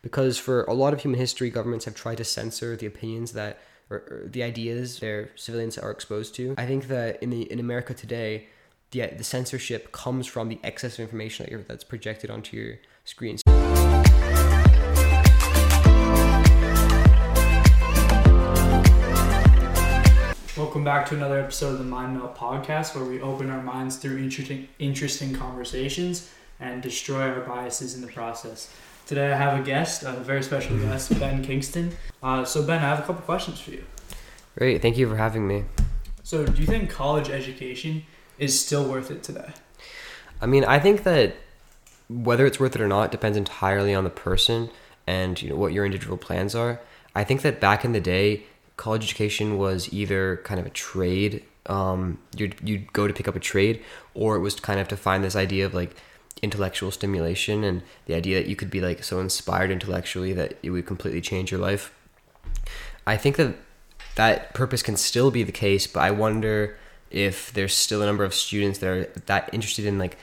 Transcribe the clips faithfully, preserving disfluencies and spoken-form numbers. Because for a lot of human history, governments have tried to censor the opinions that, or, or the ideas their civilians are exposed to. I think that in the in America today, the the censorship comes from the excess of information that you're, that's projected onto your screens. Welcome back to another episode of the Mind Melt Podcast, where we open our minds through interesting interesting conversations and destroy our biases in the process. Today I have a guest, a very special guest, Ben Kingston. Uh, so Ben, I have a couple questions for you. Great, thank you for having me. So do you think college education is still worth it today? I mean, I think that whether it's worth it or not depends entirely on the person and, you know, what your individual plans are. I think that back in the day, college education was either kind of a trade, um, you'd, you'd go to pick up a trade, or it was kind of to find this idea of like intellectual stimulation and the idea that you could be like so inspired intellectually that it would completely change your life. I think that that purpose can still be the case, but I wonder if there's still a number of students that are that interested in like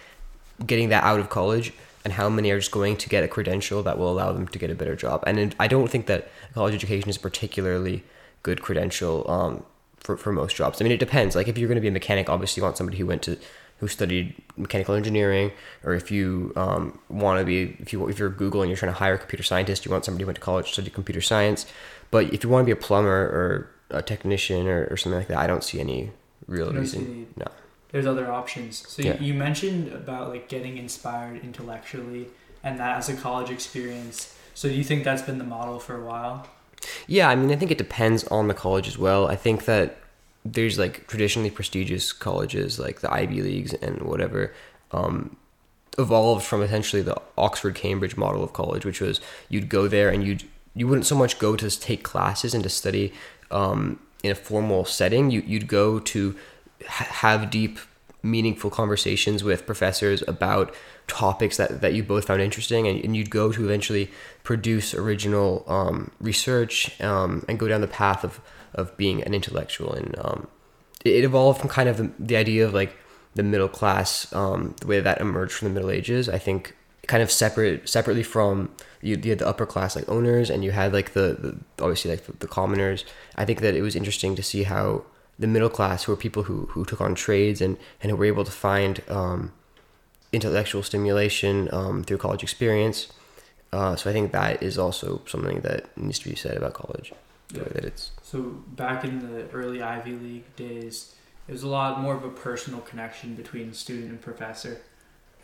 getting that out of college, and how many are just going to get a credential that will allow them to get a better job. And I don't think that college education is a particularly good credential um, for, for most jobs. I mean, it depends. Like if you're going to be a mechanic, obviously you want somebody who went to who studied mechanical engineering, or if you um, want to be, if, you, if you're Google and you're trying to hire a computer scientist, you want somebody who went to college to study computer science. But if you want to be a plumber or a technician or, or something like that, I don't see any real reason. No. There's other options. So yeah. you, you mentioned about like getting inspired intellectually and that as a college experience. So do you think that's been the model for a while? Yeah, I mean, I think it depends on the college as well. I think that there's like traditionally prestigious colleges like the Ivy Leagues and whatever um, evolved from essentially the Oxford Cambridge model of college, which was you'd go there and you'd, you wouldn't so much go to take classes and to study um, in a formal setting. You, you'd go to ha- have deep, meaningful conversations with professors about topics that, that you both found interesting, and, and you'd go to eventually produce original um, research um, and go down the path of of being an intellectual. And um, it evolved from kind of the, the idea of like the middle class, um, the way that emerged from the Middle Ages, I think, kind of separate separately from, you, you had the upper class like owners, and you had like the, the obviously like the, the commoners. I think that it was interesting to see how the middle class, who were people who, who took on trades and, and who were able to find um, intellectual stimulation um, through college experience. Uh, so I think that is also something that needs to be said about college. Yeah. That it's so back in the early Ivy League days, it was a lot more of a personal connection between student and professor.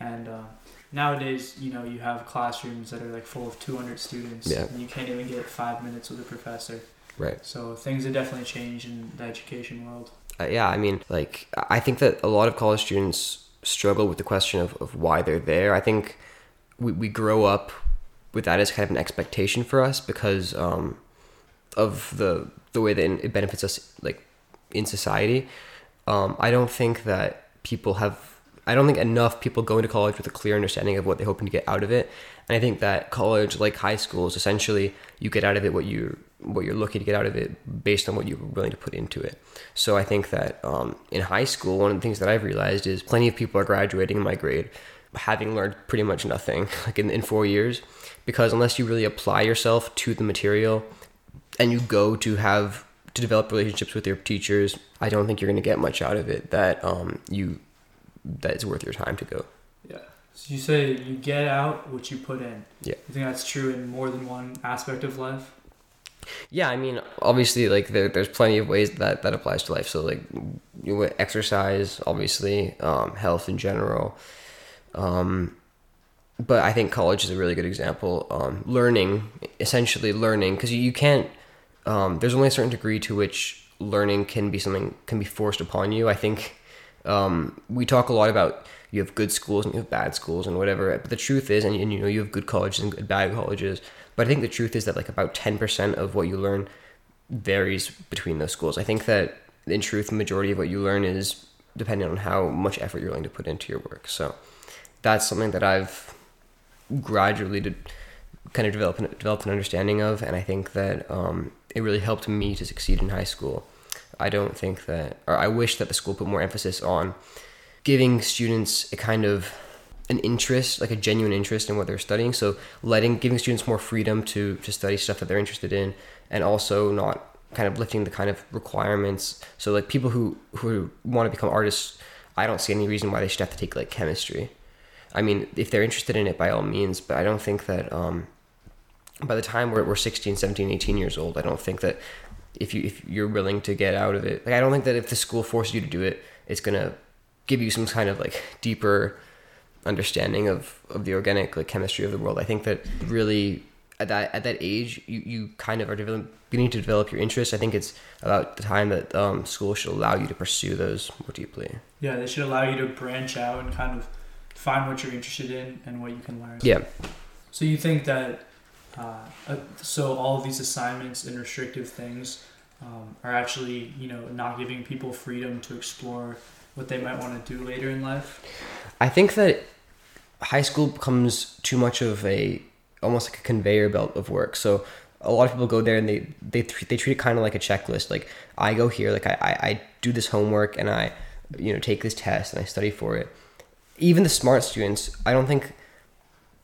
And uh, nowadays, you know, you have classrooms that are like full of two hundred students, yeah. and you can't even get five minutes with a professor. Right. So things have definitely changed in the education world. Uh, yeah, I mean, like, I think that a lot of college students struggle with the question of, of why they're there. I think we, we grow up with that as kind of an expectation for us because um, of the the way that it benefits us, like, in society. Um, I don't think that people have... I don't think enough people go into college with a clear understanding of what they're hoping to get out of it. And I think that college, like high school, is essentially you get out of it what you're... what you're looking to get out of it based on what you're willing to put into it. So I think that um, in high school, one of the things that I've realized is plenty of people are graduating in my grade having learned pretty much nothing like in, in four years, because unless you really apply yourself to the material and you go to have to develop relationships with your teachers, I don't think you're going to get much out of it that um, you that it's worth your time to go. Yeah. So you say you get out what you put in. Yeah. You think that's true in more than one aspect of life? Yeah, I mean, obviously, like, there, there's plenty of ways that that applies to life. So, like, you know, exercise, obviously, um, health in general. Um, but I think college is a really good example. Um, learning, essentially learning, because you, you can't, um, there's only a certain degree to which learning can be something, can be forced upon you. I think um, we talk a lot about you have good schools and you have bad schools and whatever, but the truth is, and, and you know, you have good colleges and bad colleges, but I think the truth is that like about ten percent of what you learn varies between those schools. I think that in truth, the majority of what you learn is dependent on how much effort you're willing to put into your work. So that's something that I've gradually did, kind of developed, developed an understanding of. And I think that um, it really helped me to succeed in high school. I don't think that, or I wish that the school put more emphasis on giving students a kind of an interest, like a genuine interest in what they're studying. So letting, giving students more freedom to, to study stuff that they're interested in, and also not kind of lifting the kind of requirements. So like people who, who want to become artists, I don't see any reason why they should have to take like chemistry. I mean, if they're interested in it, by all means, but I don't think that, um, by the time we're, we're sixteen, seventeen, eighteen years old, I don't think that if you, if you're willing to get out of it, like, I don't think that if the school forces you to do it, it's going to give you some kind of like deeper understanding of, of the organic like chemistry of the world. I think that really at that, at that age, you, you kind of are develop, beginning to develop your interests. I think it's about the time that um, school should allow you to pursue those more deeply. Yeah. They should allow you to branch out and kind of find what you're interested in and what you can learn. Yeah. So you think that, uh, so all of these assignments and restrictive things um, are actually, you know, not giving people freedom to explore what they might want to do later in life? I think that high school becomes too much of a, almost like a conveyor belt of work. So a lot of people go there and they, they, they treat it kind of like a checklist. Like I go here, like I, I, I do this homework and I, you know, take this test and I study for it. Even the smart students, I don't think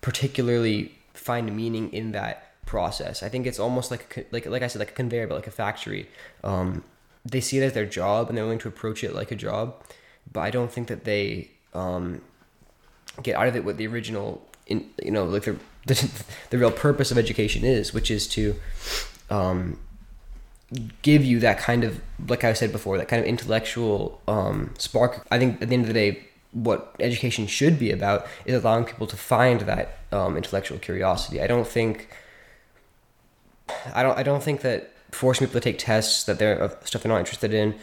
particularly find meaning in that process. I think it's almost like, like, like I said, like a conveyor belt, like a factory. Um, they see it as their job and they're willing to approach it like a job, but I don't think that they um, get out of it what the original, in, you know, like the, the the real purpose of education is, which is to um, give you that kind of, like I said before, that kind of intellectual um, spark. I think at the end of the day, what education should be about is allowing people to find that um, intellectual curiosity. I don't think, I don't, I don't think that forcing people to take tests that they're of stuff they're not interested in,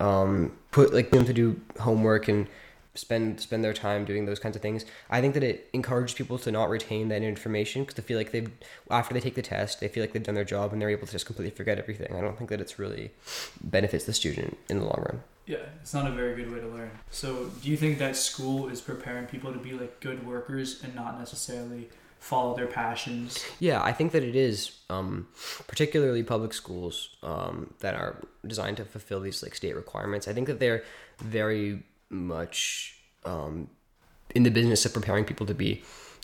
um, put like them to do homework and spend spend their time doing those kinds of things. I think that it encourages people to not retain that information because they feel like they've, after they take the test, they feel like they've done their job and they're able to just completely forget everything. I don't think that it's really benefits the student in the long run. Yeah, it's not a very good way to learn. So do you think that school is preparing people to be like good workers and not necessarily follow their passions? Yeah, I think that it is, um, particularly public schools um, that are designed to fulfill these like state requirements. I think that they're very much um, in the business of preparing people to be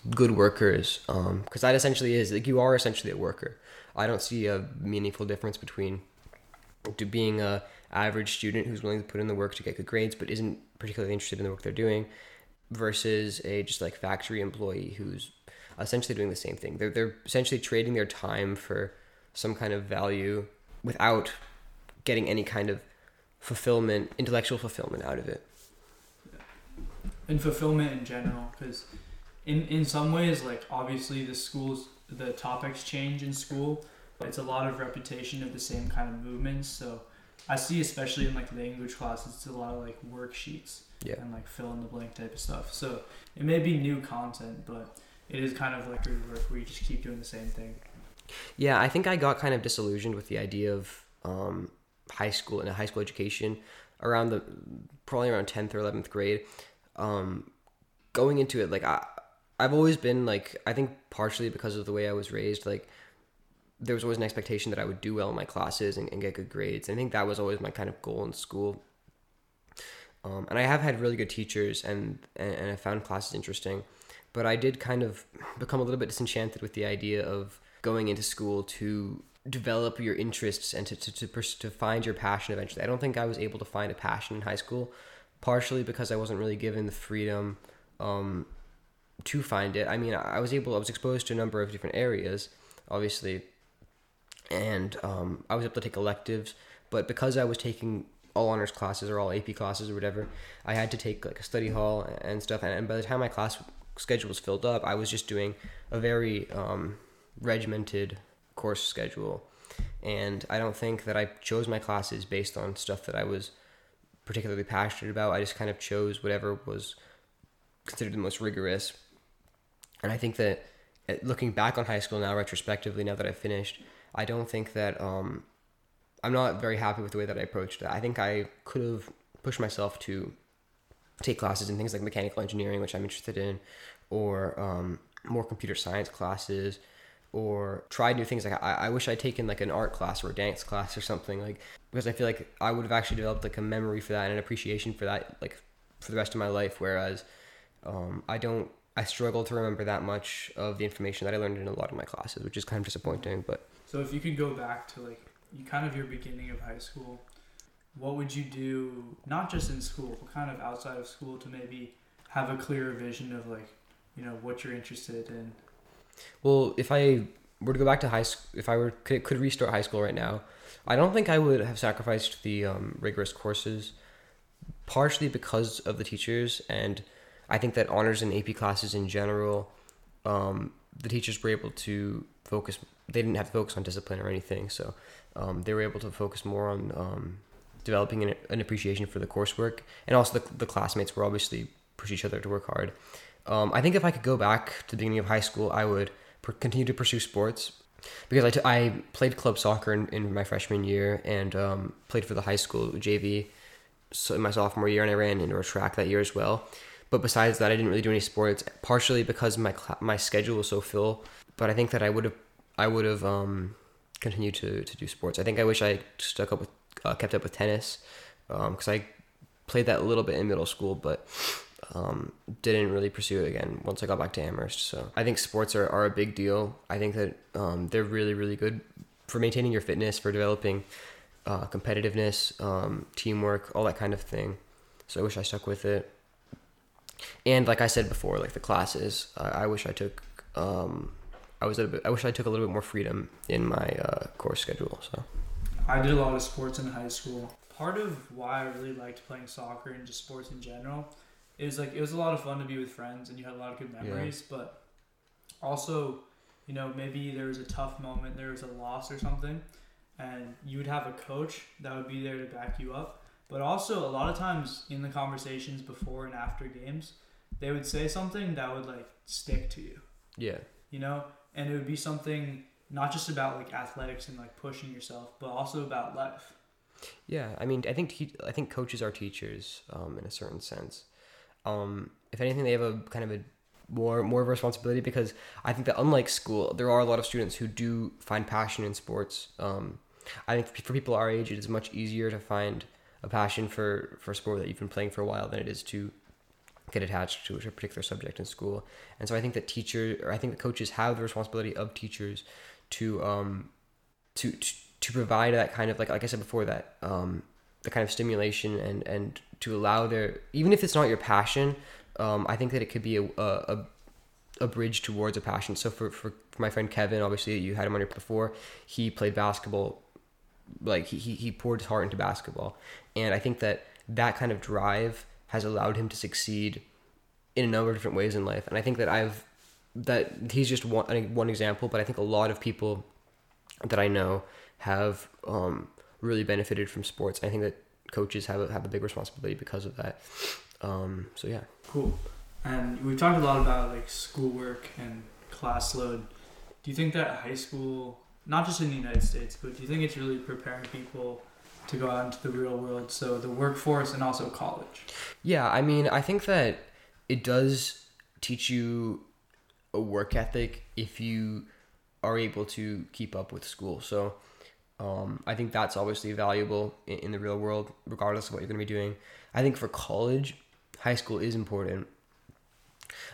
good workers, because um, that essentially is, like, you are essentially a worker. I don't see a meaningful difference between to being a average student who's willing to put in the work to get good grades but isn't particularly interested in the work they're doing versus a just like factory employee who's essentially doing the same thing. They're they're essentially trading their time for some kind of value without getting any kind of fulfillment, intellectual fulfillment out of it. And fulfillment in general, because in, in some ways, like obviously the schools, the topics change in school. It's a lot of repetition of the same kind of movements. So I see, especially in like language classes, it's a lot of like worksheets yeah. and like fill in the blank type of stuff. So it may be new content, but it is kind of like work where you just keep doing the same thing. Yeah, I think I got kind of disillusioned with the idea of um, high school and a high school education around the probably around tenth or eleventh grade. Um, going into it, like I, I've always been like, I think partially because of the way I was raised, like there was always an expectation that I would do well in my classes and, and get good grades. And I think that was always my kind of goal in school. Um, and I have had really good teachers and, and, and I found classes interesting, but I did kind of become a little bit disenchanted with the idea of going into school to develop your interests and to, to, to, pers- to find your passion eventually. I don't think I was able to find a passion in high school, partially because I wasn't really given the freedom um, to find it. I mean, I was able, I was exposed to a number of different areas, obviously, and um, I was able to take electives, but because I was taking all honors classes or all A P classes or whatever, I had to take like a study hall and stuff, and, and by the time my class schedule was filled up, I was just doing a very um, regimented course schedule, and I don't think that I chose my classes based on stuff that I was particularly passionate about. I just kind of chose whatever was considered the most rigorous, and I think that looking back on high school now, retrospectively, now that I've finished, I don't think that, um, I'm not very happy with the way that I approached it. I think I could have pushed myself to take classes in things like mechanical engineering, which I'm interested in, or um, more computer science classes, or tried new things. Like I, I wish I'd taken like an art class or a dance class or something, like, because I feel like I would have actually developed like a memory for that and an appreciation for that, like for the rest of my life. Whereas um, I don't I struggle to remember that much of the information that I learned in a lot of my classes, which is kind of disappointing. But so if you could go back to like you kind of your beginning of high school, what would you do, not just in school, but kind of outside of school, to maybe have a clearer vision of like, you know, what you're interested in? Well, if I were to go back to high school, if I were could, could restart high school right now, I don't think I would have sacrificed the um, rigorous courses, partially because of the teachers. And I think that honors and A P classes in general, um, the teachers were able to focus, they didn't have to focus on discipline or anything. So um, they were able to focus more on um, developing an, an appreciation for the coursework. And also the, the classmates were obviously push each other to work hard. Um, I think if I could go back to the beginning of high school, I would per- continue to pursue sports. Because I, t- I played club soccer in, in my freshman year and um, played for the high school J V so in my sophomore year, and I ran indoor track that year as well. But besides that, I didn't really do any sports, partially because my cl- my schedule was so full. But I think that I would have I would have um, continued to, to do sports. I think I wish I stuck up with uh, kept up with tennis because um, I played that a little bit in middle school, but um, didn't really pursue it again once I got back to Amherst. So I think sports are, are a big deal. I think that um, they're really, really good for maintaining your fitness, for developing uh, competitiveness, um, teamwork, all that kind of thing. So I wish I stuck with it. And like I said before, like the classes, uh, I wish I took, um, I was, a bit, I wish I took a little bit more freedom in my uh, course schedule. So I did a lot of sports in high school. Part of why I really liked playing soccer and just sports in general is like it was a lot of fun to be with friends and you had a lot of good memories, yeah. But also, you know, maybe there was a tough moment, there was a loss or something, and you would have a coach that would be there to back you up. But also a lot of times in the conversations before and after games, they would say something that would like stick to you. Yeah. You know, and it would be something not just about like athletics and like pushing yourself, but also about life. Yeah, I mean, I think te- I think coaches are teachers um, in a certain sense. Um, if anything, they have a kind of a more more of a responsibility, because I think that unlike school, there are a lot of students who do find passion in sports. Um, I think for people our age, it is much easier to find a passion for, for a sport that you've been playing for a while than it is to get attached to a particular subject in school. And so I think that teacher, or I think that coaches have the responsibility of teachers to um to to, to provide that kind of like like I said before, that um the kind of stimulation and and to allow their, even if it's not your passion, um, I think that it could be a, a a bridge towards a passion. So for for my friend Kevin, obviously you had him on here before, he played basketball, like he he poured his heart into basketball, and I think that that kind of drive has allowed him to succeed in a number of different ways in life. And I think that I've that he's just one one example, but I think a lot of people that I know have um, really benefited from sports. I think that coaches have a, have a big responsibility because of that. Um, so yeah. Cool. And we've talked a lot about like schoolwork and class load. Do you think that high school, not just in the United States, but do you think it's really preparing people to go out into the real world, so the workforce and also college? Yeah, I mean, I think that it does teach you a work ethic if you are able to keep up with school. So Um, I think that's obviously valuable in, in the real world, regardless of what you're going to be doing. I think for college, high school is important.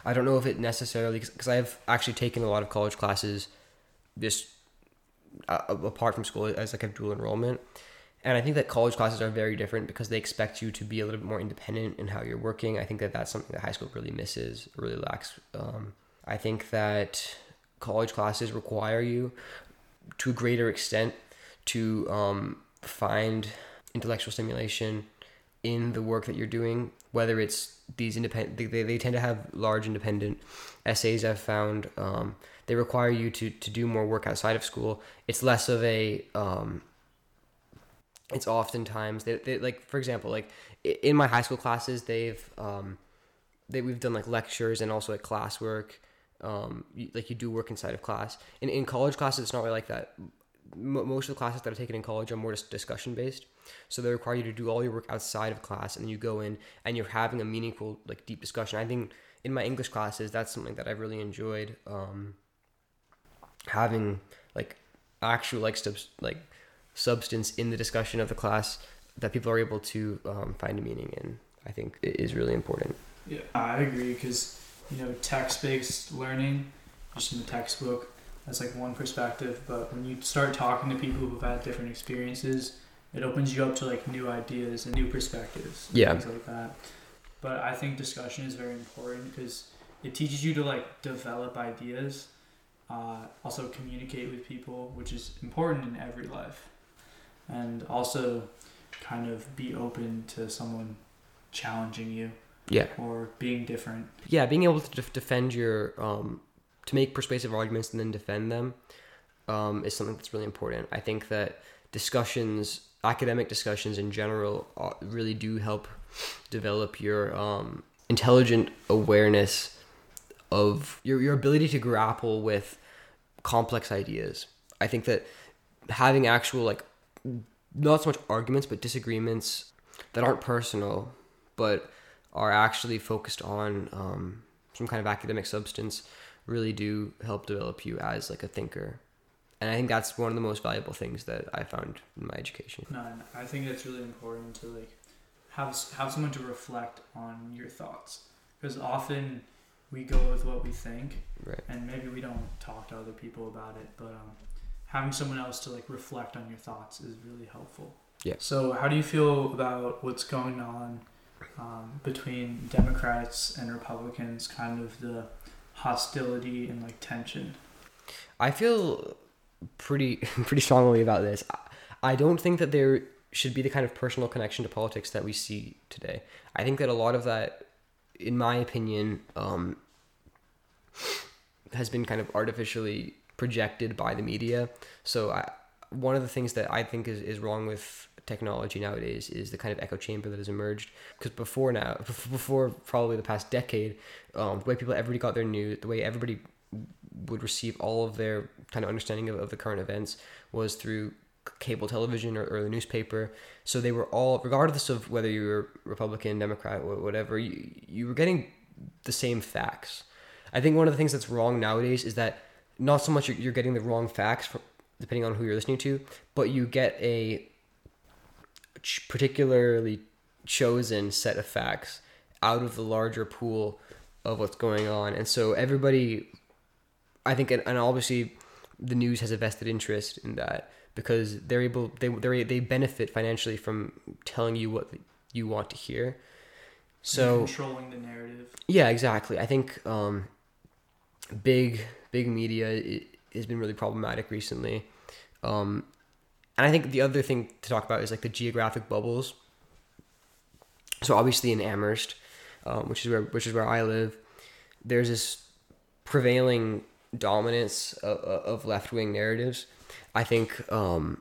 I don't know if it necessarily, because I've actually taken a lot of college classes just uh, apart from school as like a dual enrollment. And I think that college classes are very different because they expect you to be a little bit more independent in how you're working. I think that that's something that high school really misses, really lacks. Um, I think that college classes require you to a greater extent to um, find intellectual stimulation in the work that you're doing, whether it's these independent, they, they tend to have large independent essays I've found. Um, they require you to, to do more work outside of school. It's less of a, um, it's oftentimes, they, they, like, for example, like in my high school classes, they've, um, they, we've done like lectures and also like classwork. Um, like you do work inside of class. In, in college classes, it's not really like that. Most of the classes that I've taken in college are more just discussion based, so they require you to do all your work outside of class, and then you go in and you're having a meaningful, like, deep discussion. I think in my English classes, that's something that I've really enjoyed, um, having like actual like sub- like substance in the discussion of the class that people are able to um, find a meaning in. I think it is really important. Yeah, I agree, because you know, text-based learning, just in the textbook. That's like one perspective. But when you start talking to people who've had different experiences, it opens you up to like new ideas and new perspectives and yeah. things like that. But I think discussion is very important because it teaches you to like develop ideas, uh, also communicate with people, which is important in every life, and also kind of be open to someone challenging you yeah. or being different. Yeah, being able to def- defend your, um, to make persuasive arguments and then defend them um, is something that's really important. I think that discussions, academic discussions in general, uh, really do help develop your um, intelligent awareness of your, your ability to grapple with complex ideas. I think that having actual, like, not so much arguments, but disagreements that aren't personal, but are actually focused on um, some kind of academic substance really do help develop you as like a thinker. And I think that's one of the most valuable things that I found in my education. No, I think that's really important to like have have someone to reflect on your thoughts, because often we go with what we think, right. and maybe we don't talk to other people about it, but um, having someone else to like reflect on your thoughts is really helpful. Yeah. So how do you feel about what's going on um, between Democrats and Republicans, kind of the hostility and like tension? I feel pretty pretty strongly about this. I don't think that there should be the kind of personal connection to politics that we see today. I think that a lot of that, in my opinion, um, has been kind of artificially projected by the media. So I, one of the things that I think is, is wrong with technology nowadays is the kind of echo chamber that has emerged. Because before now, before probably the past decade, um, the way people, everybody got their news, the way everybody would receive all of their kind of understanding of, of the current events was through cable television or, or the newspaper. So they were all, regardless of whether you were Republican, Democrat, whatever, you, you were getting the same facts. I think one of the things that's wrong nowadays is that not so much you're, you're getting the wrong facts, for, depending on who you're listening to, but you get a ch- particularly chosen set of facts out of the larger pool of what's going on. And so everybody, I think, and, and obviously the news has a vested interest in that, because they're able, they they they benefit financially from telling you what you want to hear. So and controlling the narrative. Yeah, exactly. I think um, big big media it, has been really problematic recently, um, and I think the other thing to talk about is like the geographic bubbles. So obviously in Amherst, um, which is where which is where I live, there's this prevailing dominance of, of left-wing narratives. I think um,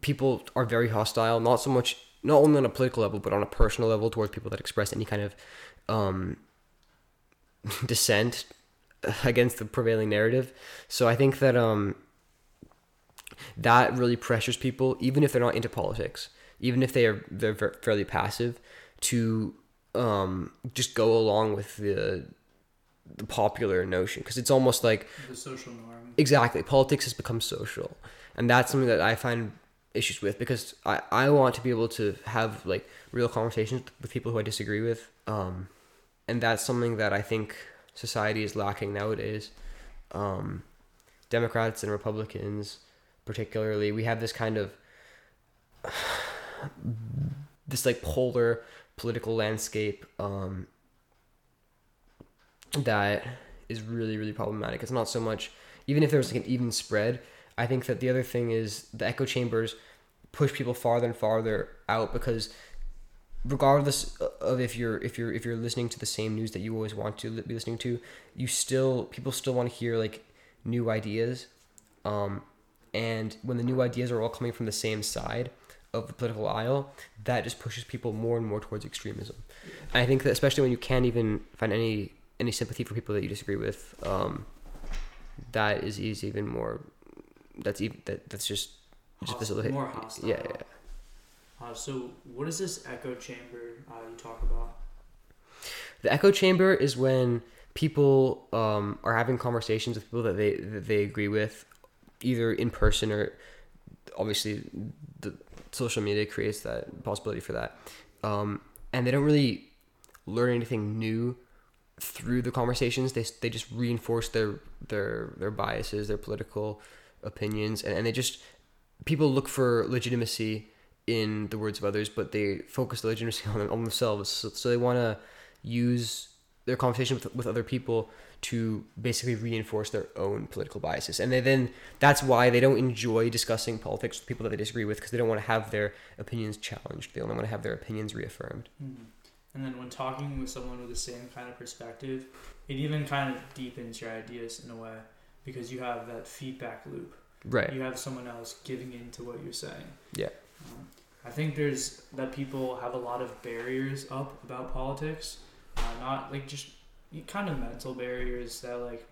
people are very hostile, not so much, not only on a political level, but on a personal level towards people that express any kind of um, dissent against the prevailing narrative. So I think that um, that really pressures people, even if they're not into politics, even if they are they're fairly passive, to um, just go along with the the popular notion, because it's almost like the social norm. Exactly. Politics has become social, and that's something that I find issues with, because I, I want to be able to have like real conversations with people who I disagree with, um, and that's something that I think society is lacking nowadays. Um, Democrats and Republicans particularly, we have this kind of uh, this like polar political landscape um, that is really, really problematic. It's not so much, even if there was like an even spread, I think that the other thing is the echo chambers push people farther and farther out, because regardless of if you're if you're if you're listening to the same news that you always want to be listening to, you still people still want to hear like new ideas, um, and when the new ideas are all coming from the same side of the political aisle, that just pushes people more and more towards extremism. And I think that especially when you can't even find any any sympathy for people that you disagree with, um, that is, is even more. That's even that, that's just just hostile, this more hostile. Yeah. yeah. Uh, so what is this echo chamber uh, you talk about? The echo chamber is when people um, are having conversations with people that they that they agree with, either in person or obviously the social media creates that possibility for that, um, and they don't really learn anything new through the conversations, they they just reinforce their their their biases, their political opinions, and, and they just, people look for legitimacy in the words of others, but they focus the legitimacy on, on themselves. So, so they want to use their conversation with, with other people to basically reinforce their own political biases. And they then, that's why they don't enjoy discussing politics with people that they disagree with, because they don't want to have their opinions challenged. They only want to have their opinions reaffirmed. Mm-hmm. And then when talking with someone with the same kind of perspective, it even kind of deepens your ideas in a way, because you have that feedback loop. Right. You have someone else giving in to what you're saying. Yeah. Um, I think there's that people have a lot of barriers up about politics, uh, not like just kind of mental barriers that like,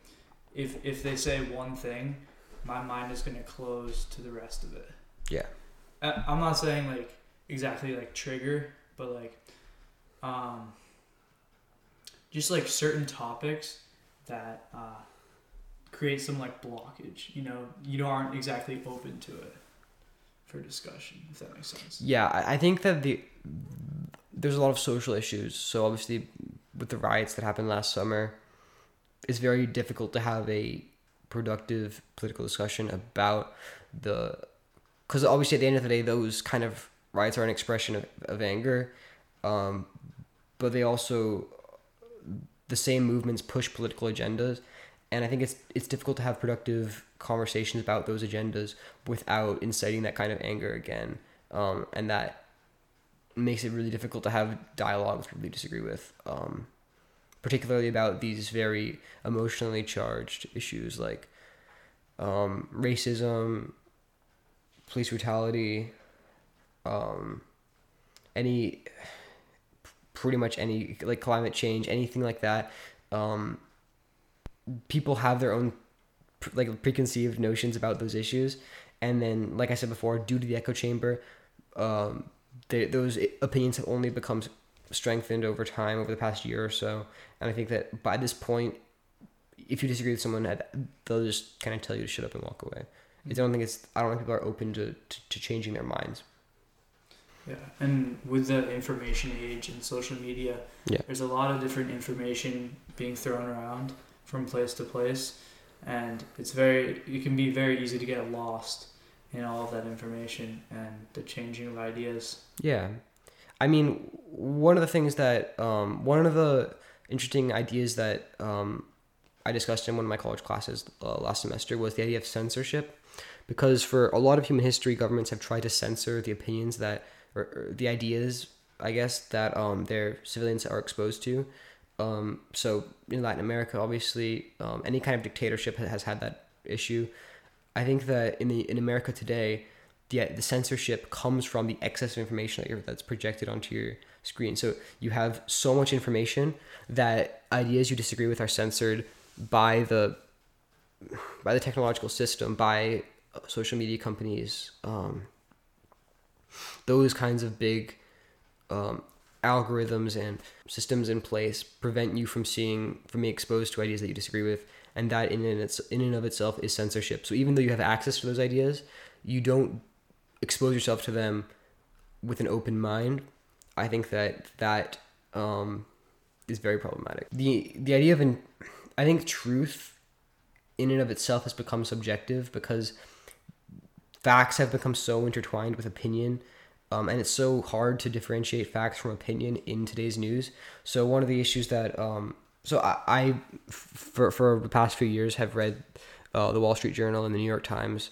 if if they say one thing, my mind is going to close to the rest of it. Yeah. I, I'm not saying like exactly like trigger, but like, um, just like certain topics that uh, create some like blockage. You know, you aren't exactly open to it for discussion, if that makes sense. Yeah, I think that the there's a lot of social issues. So obviously, with the riots that happened last summer, it's very difficult to have a productive political discussion about the... Because obviously, at the end of the day, those kind of riots are an expression of, of anger. Um, but they also... The same movements push political agendas. And I think it's it's difficult to have productive conversations about those agendas without inciting that kind of anger again. Um, and that makes it really difficult to have dialogue with people you disagree with, um, particularly about these very emotionally charged issues like um, racism, police brutality, um, any, pretty much any, like climate change, anything like that. Um, people have their own like preconceived notions about those issues, and then like I said before, due to the echo chamber, um they, those opinions have only become strengthened over time, over the past year or so. And I think that by this point, if you disagree with someone, they'll just kind of tell you to shut up and walk away. I don't think it's I don't think people are open to, to, to changing their minds. Yeah, and with the information age and social media, yeah, there's a lot of different information being thrown around from place to place, and it's very it can be very easy to get lost in all of that information and the changing of ideas. Yeah, I mean, one of the things that um, one of the interesting ideas that um, I discussed in one of my college classes uh, last semester was the idea of censorship, because for a lot of human history, governments have tried to censor the opinions that or, or the ideas, I guess, that um, their civilians are exposed to. Um, so in Latin America, obviously, um, any kind of dictatorship has had that issue. I think that in the in America today, the the censorship comes from the excess of information that you're, that's projected onto your screen. So you have so much information that ideas you disagree with are censored by the by the technological system, by social media companies, um, those kinds of big um, algorithms and systems in place prevent you from seeing, from being exposed to ideas that you disagree with, and that in and it's in and of itself is censorship. So even though you have access to those ideas, you don't expose yourself to them with an open mind. I think that that um, is very problematic. the The idea of an, I think truth, in and of itself, has become subjective because facts have become so intertwined with opinion. Um, and it's so hard to differentiate facts from opinion in today's news. So one of the issues that, um, so I, I for, for the past few years have read uh, the Wall Street Journal and the New York Times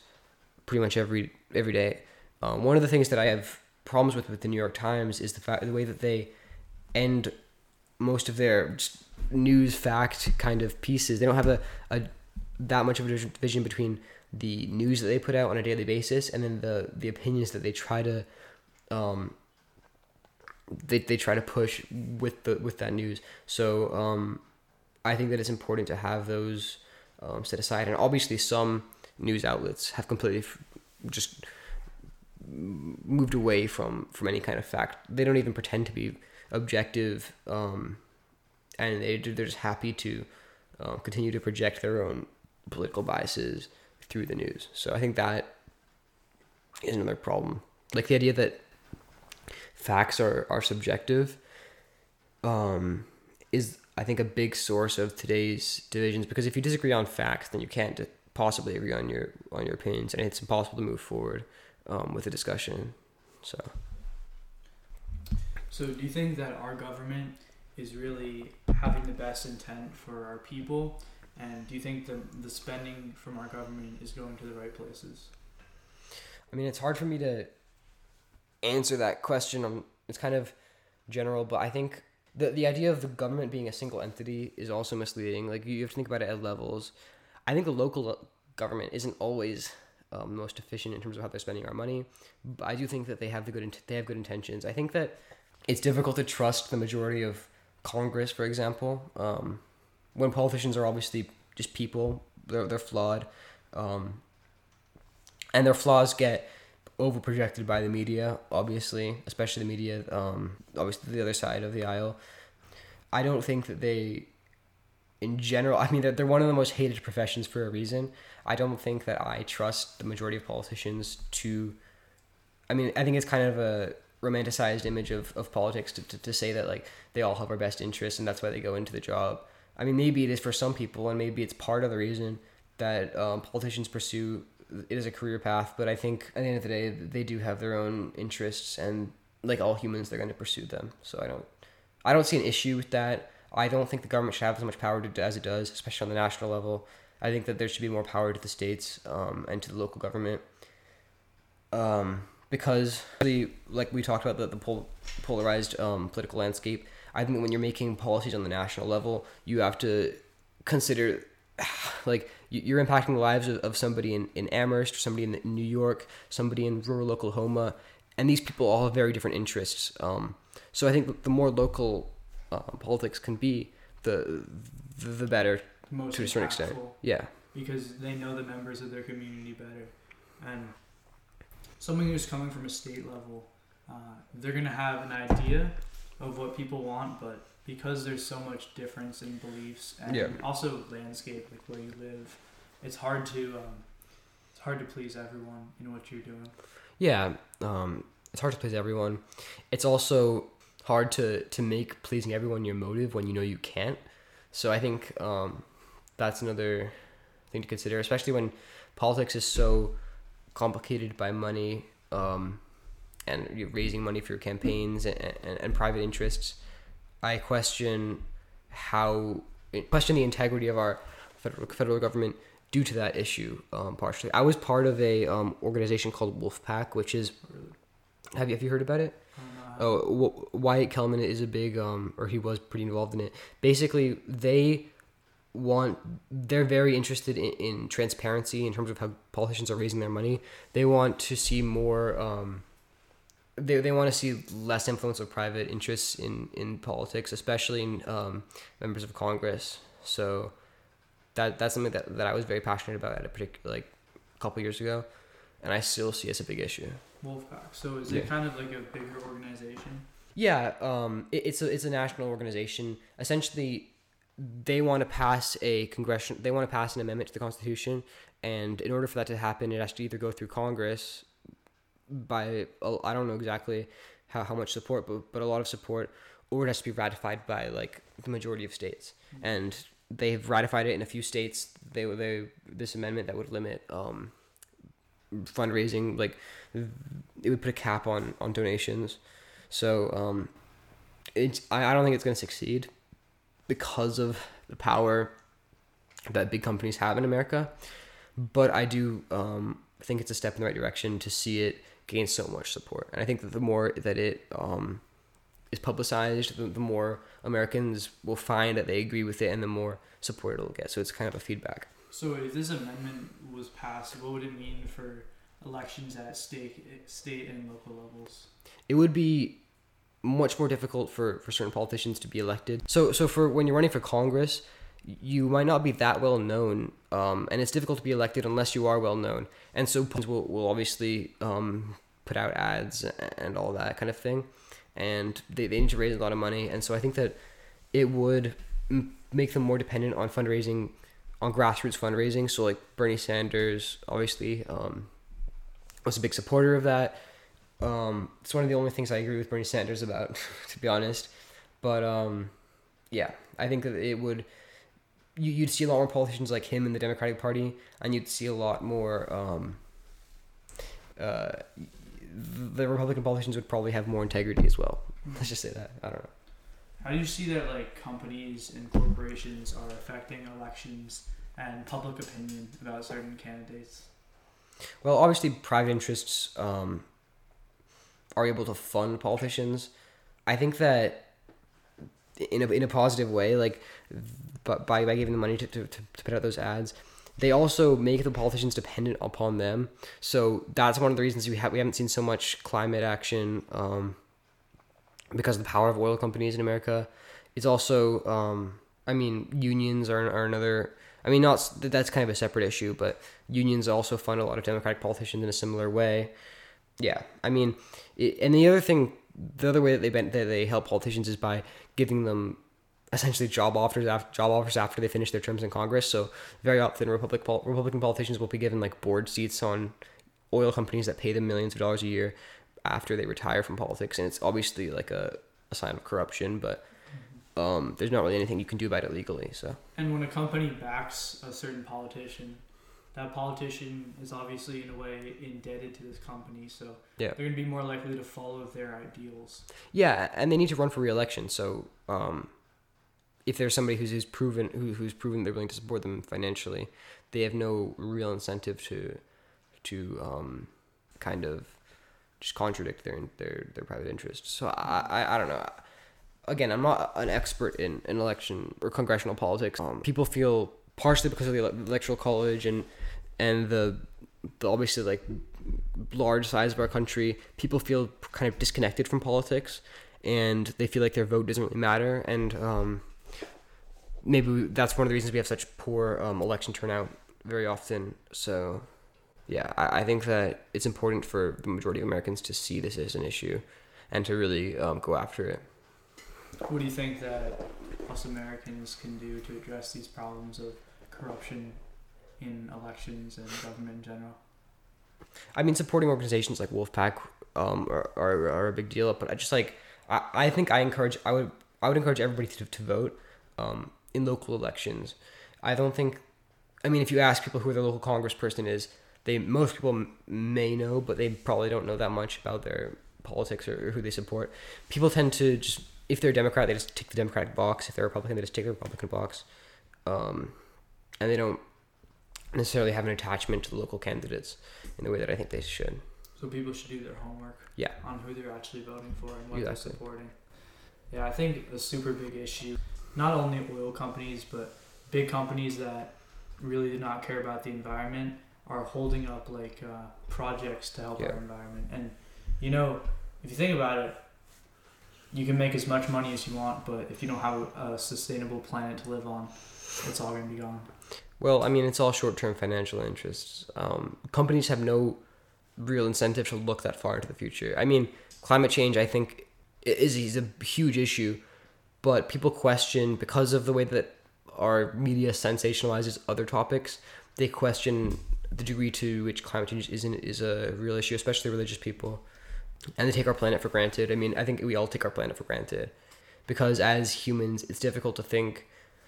pretty much every every day. Um, one of the things that I have problems with with the New York Times is the fact, the way that they end most of their news fact kind of pieces. They don't have a, a that much of a division between the news that they put out on a daily basis and then the the opinions that they try to Um, they they try to push with the with that news. So um, I think that it's important to have those um, set aside. And obviously, some news outlets have completely f- just moved away from, from any kind of fact. They don't even pretend to be objective, um, and they they're just happy to uh, continue to project their own political biases through the news. So I think that is another problem. Like the idea that facts are, are subjective um, is I think, a big source of today's divisions, because if you disagree on facts, then you can't possibly agree on your on your opinions, and it's impossible to move forward um, with a discussion. So, so do you think that our government is really having the best intent for our people, and do you think the the spending from our government is going to the right places? I mean, it's hard for me to answer that question. I'm, it's kind of general, but I think the the idea of the government being a single entity is also misleading. Like, you have to think about it at levels. I think the local government isn't always um, most efficient in terms of how they're spending our money, but I do think that they have the good int- they have good intentions. I think that it's difficult to trust the majority of Congress, for example, um, when politicians are obviously just people. They're they're flawed, um, and their flaws get overprojected by the media, obviously, especially the media, um, obviously the other side of the aisle. I don't think that they, in general, I mean, they're, they're one of the most hated professions for a reason. I don't think that I trust the majority of politicians to, I mean, I think it's kind of a romanticized image of, of politics to, to, to say that, like, they all have our best interests and that's why they go into the job. I mean, maybe it is for some people, and maybe it's part of the reason that um, politicians pursue it as a career path, but I think at the end of the day, they do have their own interests, and like all humans, they're going to pursue them. So I don't, I don't see an issue with that. I don't think the government should have as much power to, as it does, especially on the national level. I think that there should be more power to the states um, and to the local government, um, because really, like we talked about, the, the pol- polarized um, political landscape. I think when you're making policies on the national level, you have to consider, like, you're impacting the lives of somebody in, in Amherst, somebody in New York, somebody in rural Oklahoma, and these people all have very different interests. Um, so I think the more local uh, politics can be, the the, the better Most to a certain extent. Yeah, because they know the members of their community better, and someone who's coming from a state level, uh, they're gonna have an idea of what people want, but because there's so much difference in beliefs and yeah. also landscape, like where you live, it's hard to um, it's hard to please everyone in what you're doing. Yeah, um, it's hard to please everyone. It's also hard to, to make pleasing everyone your motive when you know you can't. So I think um, that's another thing to consider, especially when politics is so complicated by money um, and you're raising money for your campaigns and, and, and private interests. I question how question the integrity of our federal federal government due to that issue. Um, partially, I was part of a um, organization called Wolfpack, which is have you have you heard about it? Oh, w- Wyatt Kelman is a big um, or he was pretty involved in it. Basically, they want they're very interested in, in transparency in terms of how politicians are raising their money. They want to see more. Um, They they want to see less influence of private interests in, in politics, especially in um, members of Congress. So that that's something that, that I was very passionate about at a particular like a couple years ago, and I still see it as a big issue. Wolfpack. So is it yeah. kind of like a bigger organization? Yeah, um, it, it's a it's a national organization. Essentially, they want to pass a congressional. They want to pass an amendment to the Constitution, and in order for that to happen, it has to either go through Congress. By I don't know exactly how, how much support, but but a lot of support, or it has to be ratified by like the majority of states, mm-hmm. and they've ratified it in a few states. They they this amendment that would limit um, fundraising, like it would put a cap on, on donations. So um, it's I, I don't think it's going to succeed because of the power that big companies have in America, but I do um, think it's a step in the right direction to see it gain so much support. And I think that the more that it um, is publicized, the, the more Americans will find that they agree with it and the more support it'll get. So it's kind of a feedback. So if this amendment was passed, what would it mean for elections at stake, state and local levels? It would be much more difficult for, for certain politicians to be elected. So, so for when you're running for Congress, you might not be that well known, um, and it's difficult to be elected unless you are well known. And so politicians will, will obviously um, put out ads and all that kind of thing, and they, they need to raise a lot of money. And so I think that it would m- make them more dependent on fundraising, on grassroots fundraising. So like Bernie Sanders, obviously, um, was a big supporter of that. Um, it's one of the only things I agree with Bernie Sanders about, to be honest. But um, Yeah, I think that it would... You'd see a lot more politicians like him in the Democratic Party, and you'd see a lot more... Um, uh, the Republican politicians would probably have more integrity as well. Let's just say that. I don't know. How do you see that like companies and corporations are affecting elections and public opinion about certain candidates? Well, obviously, private interests um, are able to fund politicians. I think that in a in a positive way, like but by by giving them money to, to, to put out those ads, they also make the politicians dependent upon them. So that's one of the reasons we have we haven't seen so much climate action. Um, because of the power of oil companies in America. It's also, um, I mean, unions are, are another, I mean, not that's kind of a separate issue, but unions also fund a lot of Democratic politicians in a similar way. Yeah, I mean, it, and the other thing, the other way that they that they help politicians is by giving them essentially job offers after, job offers after they finish their terms in Congress. So very often Republic, Republican politicians will be given like board seats on oil companies that pay them millions of dollars a year after they retire from politics, and it's obviously like a, a sign of corruption, but um, there's not really anything you can do about it legally. So. And when a company backs a certain politician, that politician is obviously in a way indebted to this company, so yeah. They're going to be more likely to follow their ideals. Yeah, and they need to run for re-election, so um, if there's somebody who's, who's proven who, who's proven they're willing to support them financially, they have no real incentive to to um, kind of just contradict their their their private interests. So I, I I don't know. Again, I'm not an expert in, in election or congressional politics. Um, people feel partially because of the electoral college and and the, the obviously like large size of our country, people feel kind of disconnected from politics, and they feel like their vote doesn't really matter. And um, maybe we, that's one of the reasons we have such poor um, election turnout very often. So. Yeah, I think that it's important for the majority of Americans to see this as an issue and to really um, go after it. What do you think that us Americans can do to address these problems of corruption in elections and government in general? I mean, supporting organizations like Wolfpack um, are, are are a big deal, but I just like I, I think I encourage I would I would encourage everybody to to vote um, in local elections. I don't think I mean if you ask people who their local congressperson is. They most people may know, but they probably don't know that much about their politics or, or who they support. People tend to just, if they're Democrat, they just tick the Democratic box. If they're Republican, they just tick the Republican box. Um, and they don't necessarily have an attachment to the local candidates in the way that I think they should. So people should do their homework yeah. on who they're actually voting for and what exactly. they're supporting. Yeah, I think a super big issue, not only oil companies, but big companies that really do not care about the environment are holding up like uh, projects to help yeah. our environment. And you know, if you think about it, you can make as much money as you want, but if you don't have a sustainable planet to live on, it's all going to be gone. Well, I mean, it's all short-term financial interests. Um, companies have no real incentive to look that far into the future. I mean, climate change, I think, is, is a huge issue, but people question, because of the way that our media sensationalizes other topics, they question the degree to which climate change isn't is a real issue, especially religious people, and they take our planet for granted. I mean, I think we all take our planet for granted, because as humans, it's difficult to think,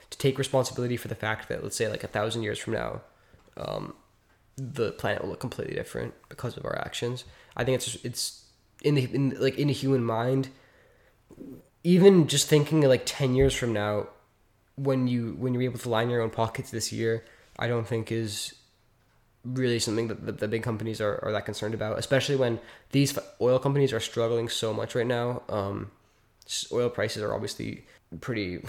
to take responsibility for the fact that, let's say, like a thousand years from now, um, the planet will look completely different because of our actions. I think it's it's in the in, like in the human mind, even just thinking like ten years from now, when you when you're able to line your own pockets this year, I don't think is really something that the, the big companies are, are that concerned about, especially when these oil companies are struggling so much right now. Um, oil prices are obviously pretty,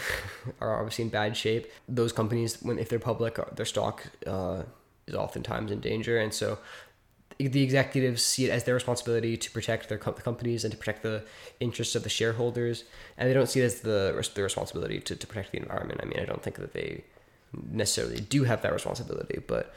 are obviously in bad shape. Those companies, when if they're public, their stock uh, is oftentimes in danger. And so the executives see it as their responsibility to protect their co- companies and to protect the interests of the shareholders. And they don't see it as the, the responsibility to, to protect the environment. I mean, I don't think that they necessarily do have that responsibility, but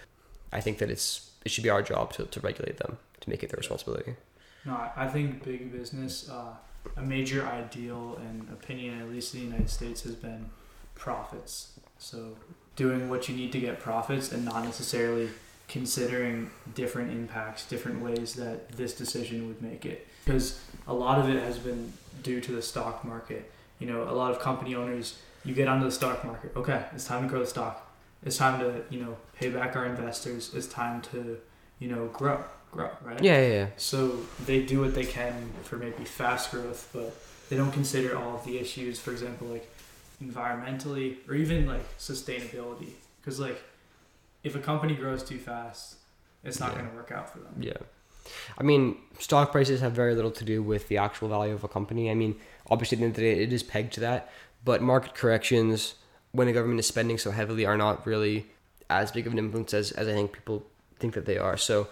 I think that it's it should be our job to, to regulate them, to make it their responsibility. No, I think big business, uh, a major ideal and opinion, at least in the United States, has been profits. So doing what you need to get profits and not necessarily considering different impacts, different ways that this decision would make it. Because a lot of it has been due to the stock market. You know, a lot of company owners You get onto the stock market. Okay, it's time to grow the stock. It's time to, you know, pay back our investors. It's time to, you know, grow, grow, right? Yeah, yeah, yeah. So they do what they can for maybe fast growth, but they don't consider all of the issues, for example, like environmentally or even like sustainability. Because like if a company grows too fast, it's not yeah. going to work out for them. Yeah. I mean, stock prices have very little to do with the actual value of a company. I mean, obviously at the end of the day, it is pegged to that. But market corrections, when the government is spending so heavily, are not really as big of an influence as, as I think people think that they are. So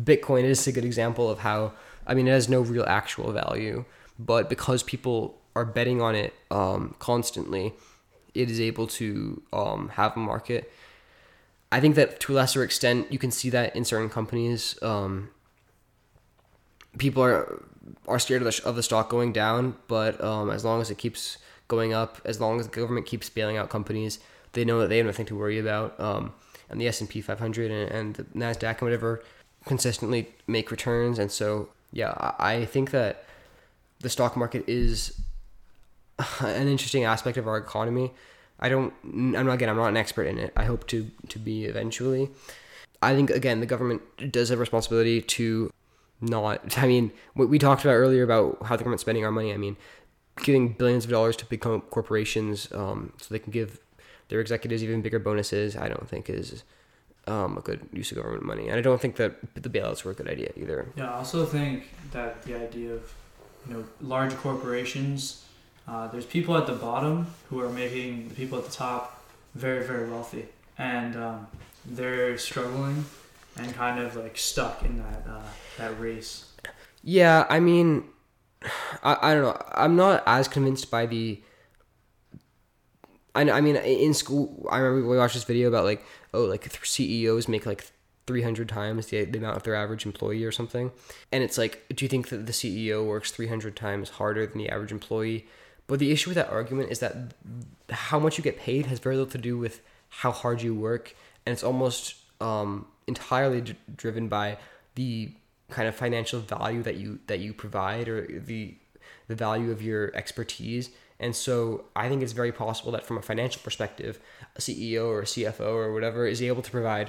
Bitcoin is a good example of how, I mean, it has no real actual value, but because people are betting on it um, constantly, it is able to um, have a market. I think that to a lesser extent, you can see that in certain companies. Um, people are are scared of the, of the stock going down, but um, as long as it keeps going up, as long as the government keeps bailing out companies, they know that they have nothing to worry about. Um, and the S and P five hundred and, and the NASDAQ and whatever consistently make returns. And so, yeah, I think that the stock market is an interesting aspect of our economy. I don't, I'm not, again, I'm not an expert in it. I hope to, to be eventually. I think, again, the government does have responsibility to not, I mean, what we talked about earlier about how the government's spending our money, I mean, giving billions of dollars to big corporations um, so they can give their executives even bigger bonuses, I don't think is um, a good use of government money. And I don't think that the bailouts were a good idea either. Yeah, I also think that the idea of, you know, large corporations, uh, there's people at the bottom who are making the people at the top very, very wealthy. And um, they're struggling and kind of like stuck in that uh, that race. Yeah, I mean... I, I don't know. I'm not as convinced by the... I, I mean, in school, I remember we watched this video about like, oh, like C E Os make like three hundred times the, the amount of their average employee or something. And it's like, do you think that the C E O works three hundred times harder than the average employee? But the issue with that argument is that how much you get paid has very little to do with how hard you work. And it's almost um, entirely d- driven by the... kind of financial value that you that you provide, or the the value of your expertise. And so I think it's very possible that from a financial perspective, a C E O or a C F O or whatever is able to provide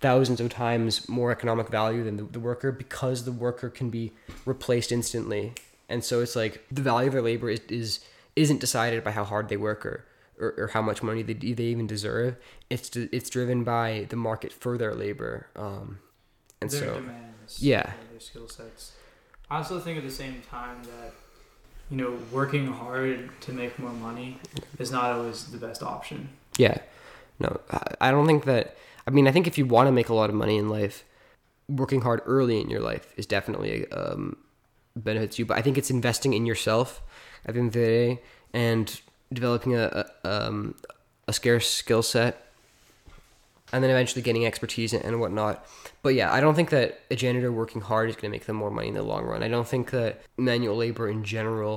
thousands of times more economic value than the, the worker, because the worker can be replaced instantly. And so it's like the value of their labor is, is isn't decided by how hard they work or or, or how much money they, they even deserve. It's it's driven by the market for their labor. Um, and their so. Demand. Yeah. Their skill sets. I also think at the same time that, you know, working hard to make more money is not always the best option. Yeah. No, I don't think that. I mean, I think if you want to make a lot of money in life, working hard early in your life is definitely um, benefits you. But I think it's investing in yourself at the end of the day and developing a a, um, a scarce skill set. And then eventually getting expertise and whatnot. But yeah, I don't think that a janitor working hard is going to make them more money in the long run. I don't think that manual labor in general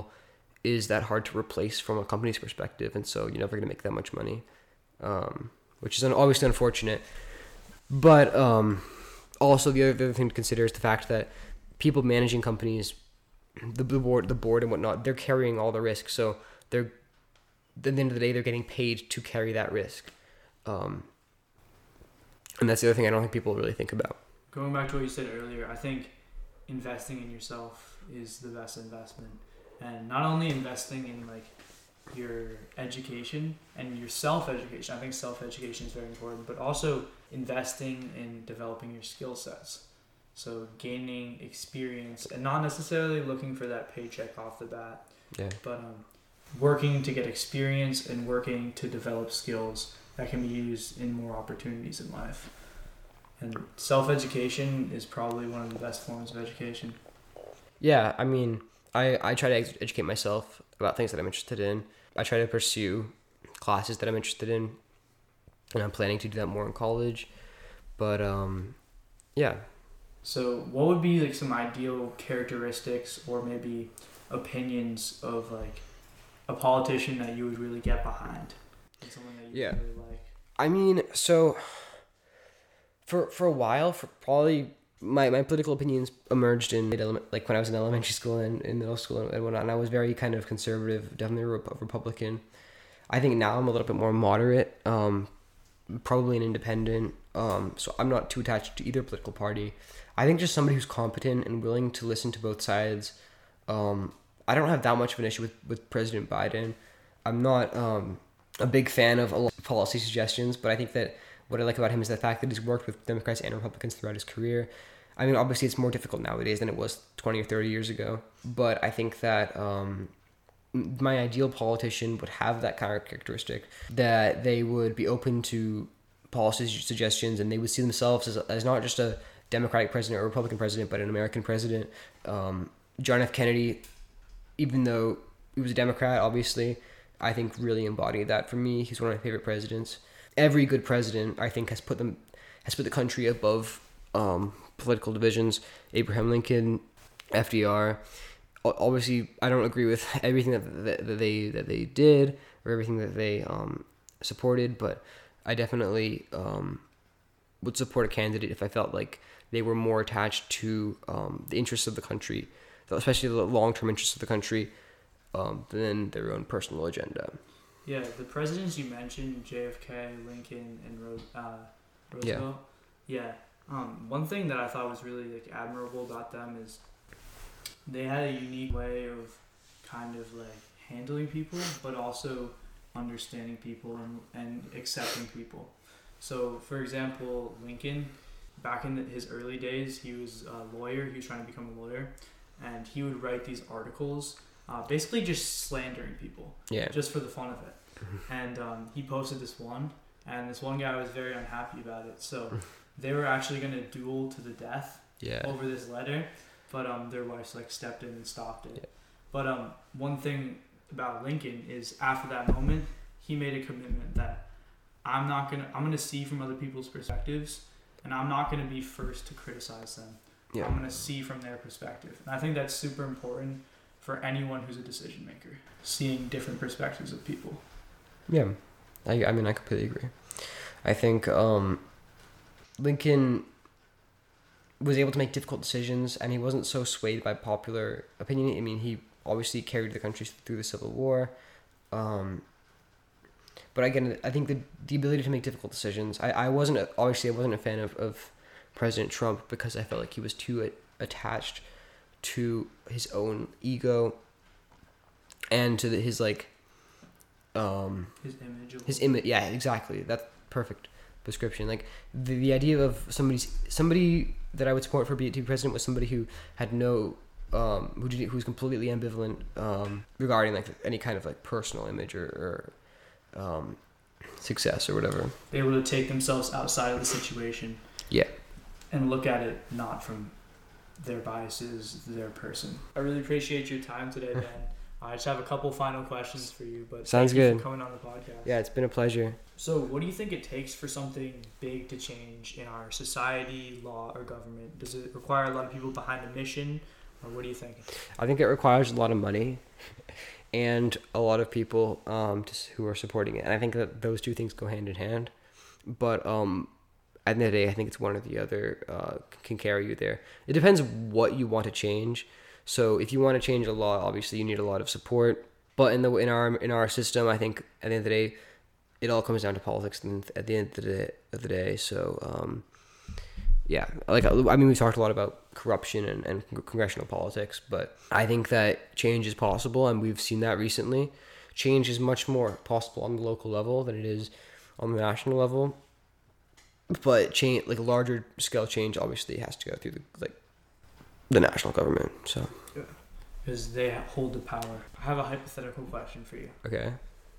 is that hard to replace from a company's perspective. And so you're never going to make that much money, um, which is obviously unfortunate. But um, also the other, the other thing to consider is the fact that people managing companies, the, the board the board and whatnot, they're carrying all the risk. So they're at the end of the day, they're getting paid to carry that risk. Um And that's the other thing I don't think people really think about. Going back to what you said earlier, I think investing in yourself is the best investment. And not only investing in like your education and your self-education, I think self-education is very important, but also investing in developing your skill sets. So gaining experience and not necessarily looking for that paycheck off the bat, yeah. but um, working to get experience and working to develop skills that can be used in more opportunities in life. And self-education is probably one of the best forms of education. Yeah, I mean, I, I try to educate myself about things that I'm interested in. I try to pursue classes that I'm interested in, and I'm planning to do that more in college. But, um, yeah. So what would be like some ideal characteristics or maybe opinions of like a politician that you would really get behind? That you yeah, really like? I mean, so for for a while, for probably my, my political opinions emerged in like when I was in elementary school and in middle school and whatnot, and I was very kind of conservative, definitely Republican. I think now I'm a little bit more moderate, um, probably an independent. Um, so I'm not too attached to either political party. I think just somebody who's competent and willing to listen to both sides. Um, I don't have that much of an issue with, with President Biden. I'm not um, a big fan of a lot of policy suggestions, but I think that what I like about him is the fact that he's worked with Democrats and Republicans throughout his career. I mean, obviously it's more difficult nowadays than it was twenty or thirty years ago, but I think that um, my ideal politician would have that kind of characteristic, that they would be open to policy suggestions and they would see themselves as, as not just a Democratic president or Republican president, but an American president. Um, John F. Kennedy, even though he was a Democrat, obviously, I think really embodied that for me. He's one of my favorite presidents. Every good president, I think, has put them has put the country above um, political divisions. Abraham Lincoln, F D R. Obviously, I don't agree with everything that, that, that they that they did or everything that they um, supported, but I definitely um, would support a candidate if I felt like they were more attached to um, the interests of the country, especially the long-term interests of the country, um, than their own personal agenda. Yeah, the presidents you mentioned, J F K, Lincoln, and Ro- uh, Roosevelt. Yeah. yeah. Um, one thing that I thought was really like admirable about them is they had a unique way of kind of like handling people, but also understanding people and, and accepting people. So, for example, Lincoln, back in the, his early days, he was a lawyer. He was trying to become a lawyer, and he would write these articles. Uh, basically just slandering people, yeah, just for the fun of it. And um, he posted this one, and this one guy was very unhappy about it. So they were actually going to duel to the death yeah. over this letter, but um, their wives like stepped in and stopped it. Yeah. But um, one thing about Lincoln is after that moment, he made a commitment that I'm not gonna I'm gonna see from other people's perspectives, and I'm not gonna be first to criticize them. Yeah. I'm gonna see from their perspective, and I think that's super important for anyone who's a decision maker, seeing different perspectives of people. Yeah, I, I mean, I completely agree. I think um, Lincoln was able to make difficult decisions, and he wasn't so swayed by popular opinion. I mean, he obviously carried the country through the Civil War. Um, but again, I think the, the ability to make difficult decisions, I, I wasn't, a, obviously I wasn't a fan of, of President Trump because I felt like he was too a, attached to his own ego and to the, his like um his image his image yeah exactly that's perfect description. Like the, the idea of somebody's somebody that I would support for to be president was somebody who had no um who did, who was completely ambivalent um regarding like any kind of like personal image or, or um success or whatever. They were able to take themselves outside of the situation yeah and look at it not from their biases, their person. I really appreciate your time today, Ben. I just have a couple final questions for you, but sounds thank you good for coming on the podcast. Yeah, it's been a pleasure. So, what do you think it takes for something big to change in our society, law, or government? Does it require a lot of people behind a mission, or what do you think? I think it requires a lot of money and a lot of people um, who are supporting it, and I think that those two things go hand in hand. But um. At the end of the day, I think it's one or the other uh, can carry you there. It depends what you want to change. So if you want to change a law, obviously you need a lot of support. But in the in our in our system, I think at the end of the day, it all comes down to politics. And at the end of the day, of the day, so um, yeah, like I mean, we talked a lot about corruption and, and congressional politics, but I think that change is possible, and we've seen that recently. Change is much more possible on the local level than it is on the national level. But change, like larger scale change, obviously has to go through the like the national government. So, because they hold the power. I have a hypothetical question for you. Okay.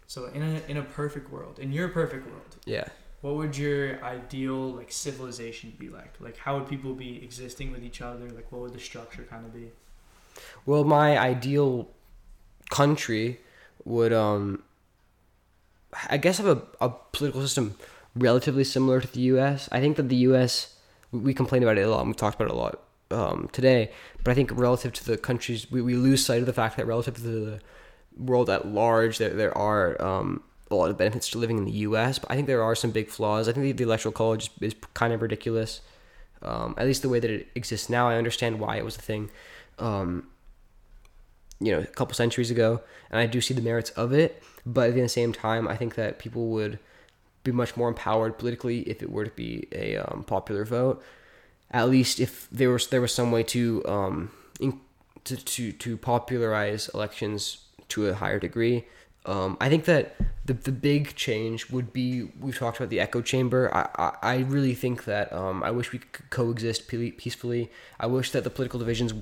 So in a in a perfect world, in your perfect world, yeah, what would your ideal like civilization be like? Like, how would people be existing with each other? Like, what would the structure kind of be? Well, my ideal country would, um, I guess, have a, a political system relatively similar to the U S. I think that the U S, we complain about it a lot, and we've talked about it a lot um, today, but I think relative to the countries, we, we lose sight of the fact that relative to the world at large, there, there are um, a lot of benefits to living in the U S, but I think there are some big flaws. I think the, the Electoral College is, is kind of ridiculous, um, at least the way that it exists now. I understand why it was a thing. Um, you know, a couple centuries ago, and I do see the merits of it. But at the same time, I think that people would be much more empowered politically if it were to be a um, popular vote. At least if there was there was some way to um in, to, to to popularize elections to a higher degree. Um, I think that the the big change would be, we've talked about the echo chamber. I, I, I really think that um, I wish we could coexist peacefully. I wish that the political divisions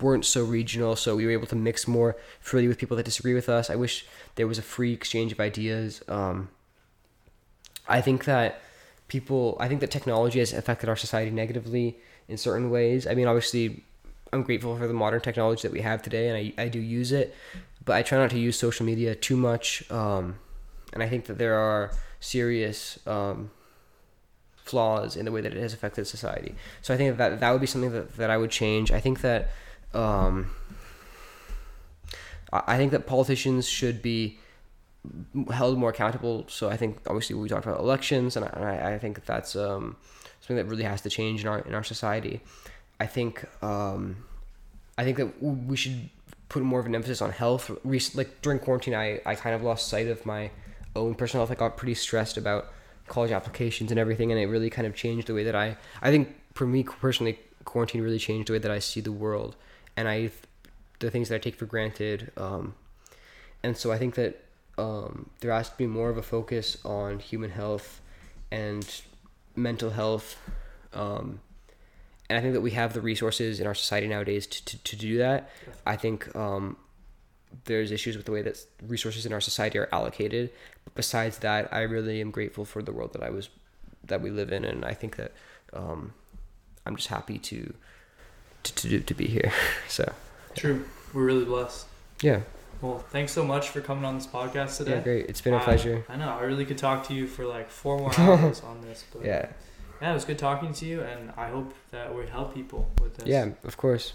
weren't so regional, so we were able to mix more freely with people that disagree with us. I wish there was a free exchange of ideas. Um, I think that people, I think that technology has affected our society negatively in certain ways. I mean, obviously, I'm grateful for the modern technology that we have today, and I, I do use it. But I try not to use social media too much, um, and I think that there are serious um, flaws in the way that it has affected society. So I think that that would be something that, that I would change. I think that um, I think that politicians should be held more accountable. So I think obviously we talked about elections, and I, and I, I think that's um, something that really has to change in our in our society. I think um, I think that we should put more of an emphasis on health. Like during quarantine, I, I kind of lost sight of my own personal health. I got pretty stressed about college applications and everything, and it really kind of changed the way that I, I think for me personally, quarantine really changed the way that I see the world and I, the things that I take for granted. Um, and so I think that um, there has to be more of a focus on human health and mental health. Um, And I think that we have the resources in our society nowadays to, to, to do that. I think um, there's issues with the way that resources in our society are allocated. But besides that, I really am grateful for the world that I was, that we live in, and I think that um, I'm just happy to to to, do, to be here. So yeah. True, we're really blessed. Yeah. Well, thanks so much for coming on this podcast today. Yeah, great. It's been a I, pleasure. I know. I really could talk to you for like four more hours on this. But yeah. Yeah, it was good talking to you, and I hope that we help people with this. Yeah, of course.